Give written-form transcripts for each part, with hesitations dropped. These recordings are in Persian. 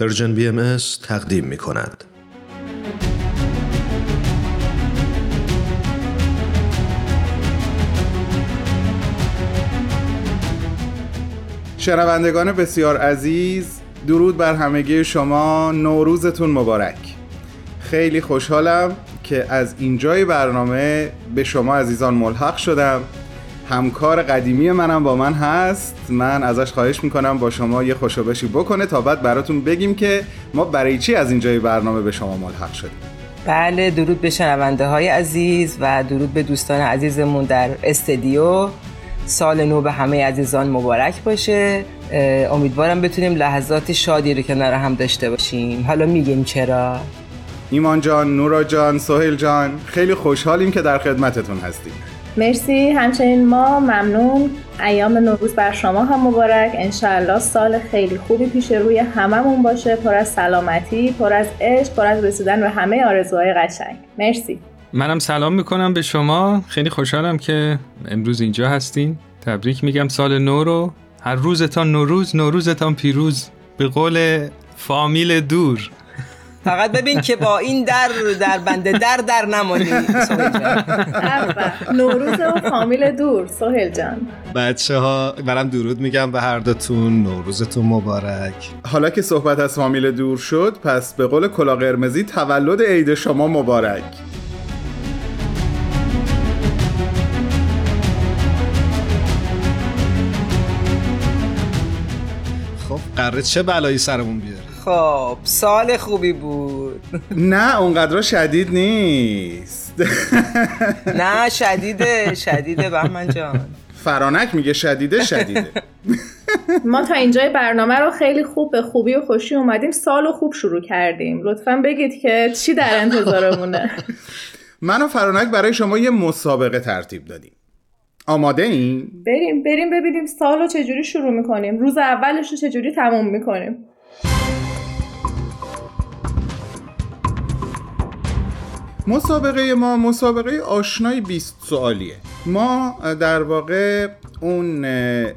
پرژن بی ام تقدیم می کند. شنوندگان بسیار عزیز، درود بر همگی شما، نوروزتون مبارک. خیلی خوشحالم که از اینجای برنامه به شما عزیزان ملحق شدم. همکار قدیمی منم با من هست. من ازش خواهش میکنم با شما یه خوشوبشی بکنه تا بعد براتون بگیم که ما برای چی از اینجای برنامه به شما ملحق شدیم. بله، درود به شنونده های عزیز و درود به دوستان عزیزمون در استدیو. سال نو به همه عزیزان مبارک باشه. امیدوارم بتونیم لحظات شادی رو کنار هم داشته باشیم. حالا میگیم چرا. ایمان جان، نورا جان، سهیل جان، خیلی خوشحالیم که در خدمتتون هستیم. مرسی، همچنین ما ممنون. ایام نوروز بر شما هم مبارک. انشالله سال خیلی خوبی پیش روی هممون باشه، پر از سلامتی، پر از عشق، پر از رسیدن به همه آرزوهای قشنگ. مرسی. منم سلام میکنم به شما، خیلی خوشحالم که امروز اینجا هستین. تبریک میگم سال نو رو. هر روزتان نوروز، نوروزتان پیروز، به قول فامیل دور. فقط ببین که با این در بنده در نمانی. سهیل جان نوروز و فامیل دور. سهیل جان، بچه ها، منم درود میگم به هر دوتون، نوروزتون مبارک. حالا که صحبت از فامیل دور شد، پس به قول کلا قرمزی، تولد عید شما مبارک. خب قراره چه بلایی سرمون بیاره. خب سال خوبی بود. نه اونقدر شدید نیست. نه شدیده بهمن جان. فرانک میگه شدیده. ما تا اینجای برنامه رو خیلی خوب به خوبی و خوشی اومدیم، سالو خوب شروع کردیم. لطفاً بگید که چی در انتظارمونه. من و فرانک برای شما یه مسابقه ترتیب دادیم. آماده این؟ بریم ببینیم سالو چجوری شروع میکنیم، روز اولش رو چجوری تموم میکنیم. مسابقه ما مسابقه آشنای 20 سوالیه. ما در واقع اون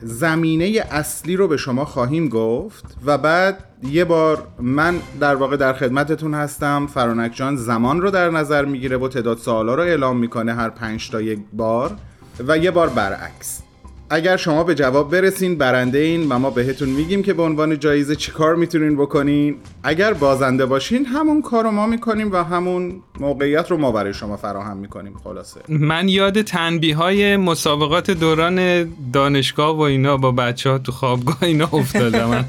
زمینه اصلی رو به شما خواهیم گفت و بعد یه بار من در واقع در خدمتتون هستم. فرانک جان زمان رو در نظر میگیره و تعداد سوالا رو اعلام میکنه هر 5 تا یک بار و یه بار برعکس. اگر شما به جواب برسین برنده این و ما بهتون میگیم که به عنوان جایزه چیکار میتونین بکنین. اگر بازنده باشین همون کارو ما میکنیم و همون موقعیت رو ما برای شما فراهم میکنیم. خلاصه من یاد تنبیه‌های مسابقات دوران دانشگاه و اینا با بچه‌ها تو خوابگاه اینا افتادم.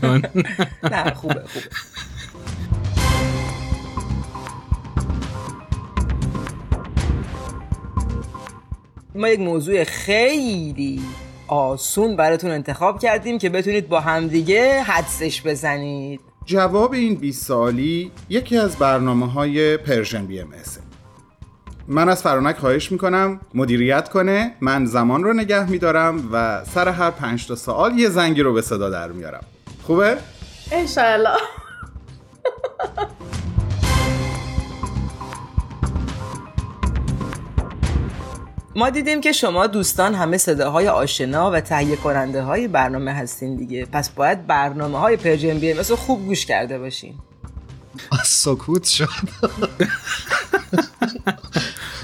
نه خوبه. ما یک موضوع خیلی آسون براتون انتخاب کردیم که بتونید با همدیگه حدسش بزنید. جواب این 20 سالی یکی از برنامه‌های پرژن بی ام اسه. من از فرانک خواهش میکنم مدیریت کنه، من زمان رو نگه میدارم و سر هر 5 تا سوال یه زنگی رو به صدا در میارم. خوبه؟ انشالله. ما دیدیم که شما دوستان همه صداهای آشنا و تهیه کننده های برنامه هستین دیگه، پس باید برنامه های پرژن بی ام اس رو خوب گوش کرده باشین. سکوت شد.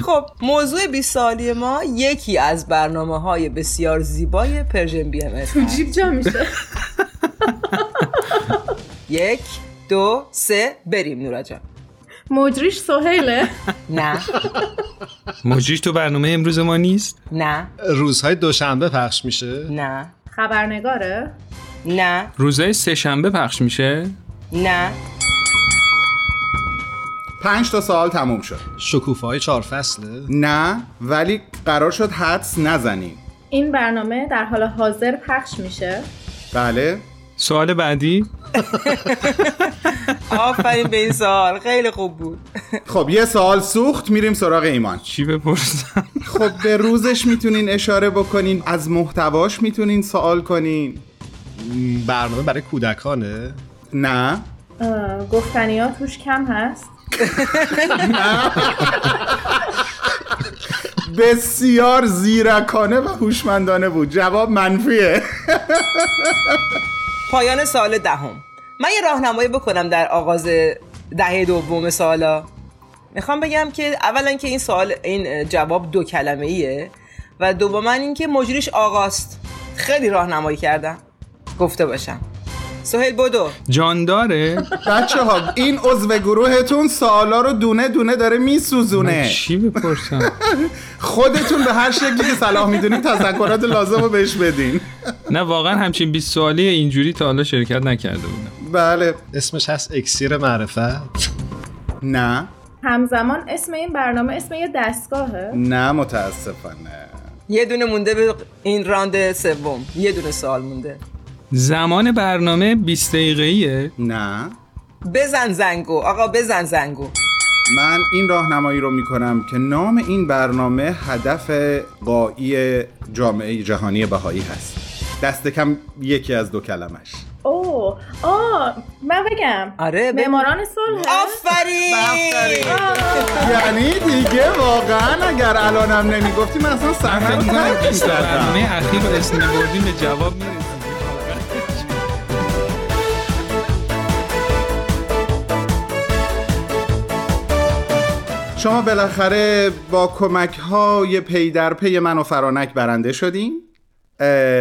خب موضوع 20 سالی ما یکی از برنامه های بسیار زیبای پرژن بی ام اس. تو جیب جا میشه. 1 2 3 بریم. نورا جان مجریش سهیله؟ نه. مجریش تو برنامه امروز ما نیست؟ نه. روزهای دوشنبه پخش میشه؟ نه. خبرنگاره؟ نه. روزهای سه شنبه پخش میشه؟ نه. 5 تا سوال تموم شد. شکوفای چار فصل؟ نه، ولی قرار شد حدس نزنیم. این برنامه در حال حاضر پخش میشه؟ بله. سوال بعدی؟ آفرین به این سوال، خیلی خوب بود. خب یه سوال سوخت، میریم سراغ ایمان. چی بپرسم؟ خب به روزش میتونین اشاره بکنین، از محتواش میتونین سوال کنین. برنامه برای کودکانه؟ نه. گفتنی ها توش کم هست؟ نه. بسیار زیرکانه و هوشمندانه بود. جواب منفیه. پایان سال دهم. من یه راهنمایی بکنم در آغاز دهه دوم سالا. میخوام بگم که اولا که این سوال، این جواب دو کلمه ایه و دوما این که مجریش آقاست. خیلی راهنمایی کردم گفته باشم. سهیل بودو جانداره. بچه ها این عضو گروهتون سوالا رو دونه دونه داره میسوزونه. چی بپرسم؟ خودتون به هر شکلی که صلاح میدونید تذکرات لازم رو بهش بدین. نه واقعا همچین 20 سوالی اینجوری تا حالا شرکت نکرده بودم. بله اسمش هست اکسیر معرفت. نه همزمان اسم این برنامه اسم یه دستگاهه. نه متاسفانه. یه دونه مونده به این راند سوم. یه دونه سوال مونده. زمان برنامه 20 دقیقه‌ایه؟ نه. بزن زنگو آقا، بزن زنگو. من این راهنمایی رو میکنم که نام این برنامه هدف قایی جامعه جهانی بهایی هست. دست کم یکی از دو کلمش. اوه آه من بگم. آره معماران صلح. آفرین آفرین. یعنی دیگه واقعا اگر الانم نمیگفتیم اصلا صحنه رو ترک می‌کردم. من اخیر اسم نبردیم به جواب میرسیم. شما بالاخره با کمک‌های پی در پی من و فرانک برنده شدین،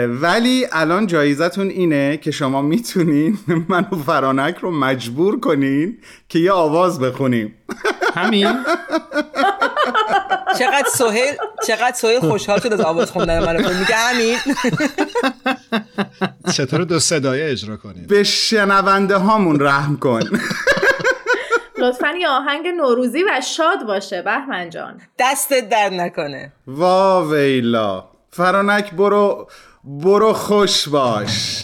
ولی الان جایزتون اینه که شما میتونین من و فرانک رو مجبور کنین که یه آواز بخونیم. همین؟ چقدر سهیل خوشحال شد از آواز خوندن من رو. میگه همین. چطور دو صدایه اجرا کنین؟ به شنونده هامون رحم کن. لطفاً یه آهنگ نوروزی و شاد باشه بهمن جان. دستت درد نکنه. واویلا فرانک برو خوش باش.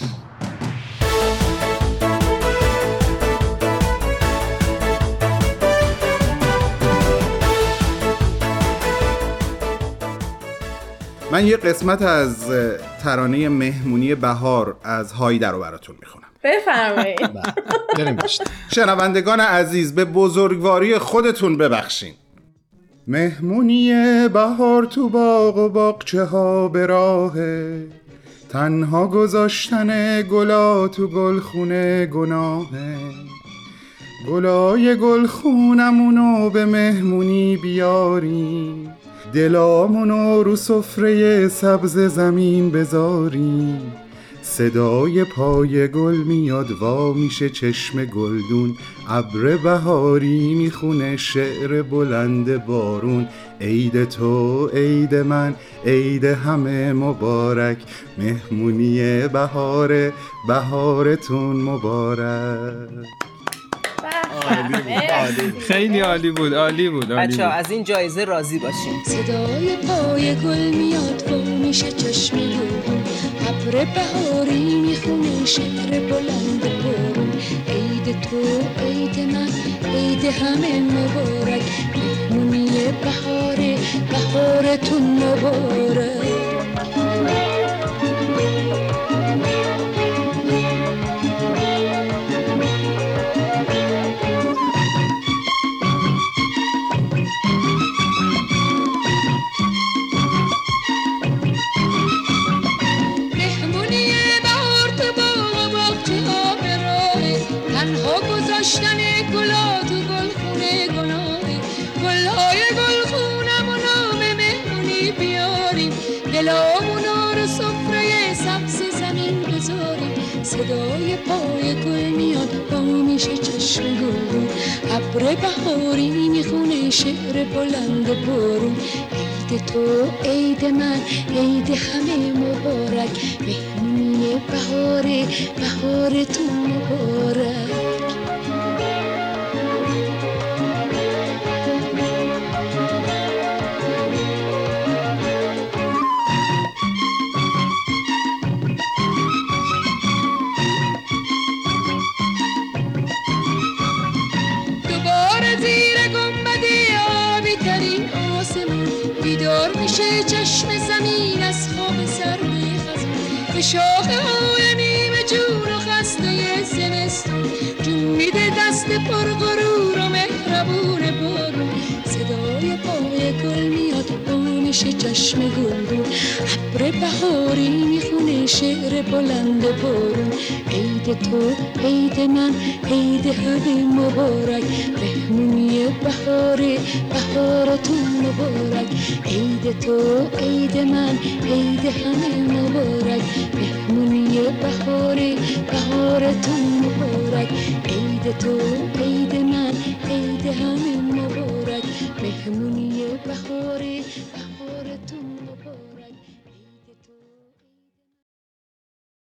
من یه قسمت از ترانه مهمونی بهار از هایده رو براتون میخونم. بفرمایید. شنوندگان عزیز به بزرگواری خودتون ببخشین. مهمونی بهار تو باغ و باغچه ها به راهه، تنها گذاشتن گلا تو گلخونه گناهه. گلای گلخونمونو به مهمونی بیاریم، دلامونو رو سفره سبز زمین بذاریم. صدای پای گل میاد وا میشه چشم گلدون، ابر بهاری میخونه شعر بلند بارون. عید تو عید من عید همه مبارک، مهمونی بهاره بهارتون مبارک. خیلی عالی بود، عالی بود. بچه ها از این جایزه راضی باشیم. صدای پای گل میاد وا میشه چشم گلدون، ابر بهاری میخونه شعر بلند بارون. عید تو عید من عید همه مبارک، مهمونی بهاره بهارتون مبارک. صدای پای گل میاد با میشه چشم گلدون، ابر بهاری میخونه شعر بلند و بارون. عید تو عید من عید همه مبارک، مهمونی بهاره بهارتون مبارک. چشم زمین از خواب سر میخزم به شاخه های نیمه جون و خسته زمستون، جون میده دست پر غرور و مهربون بارون. صدای پای گل میاد میشه چشم گلدون، ابر بهاری میخونه شعر بلند بارون. عید تو عید من عید همه مبارک، مهمونی بهاری بهارتون مبارک. عید تو عید من عید همه مبارک، مهمونی بهاری بهارتون مبارک. عید تو عید من عید همه مبارک، مهمونی بهاری بهارتون مبارک.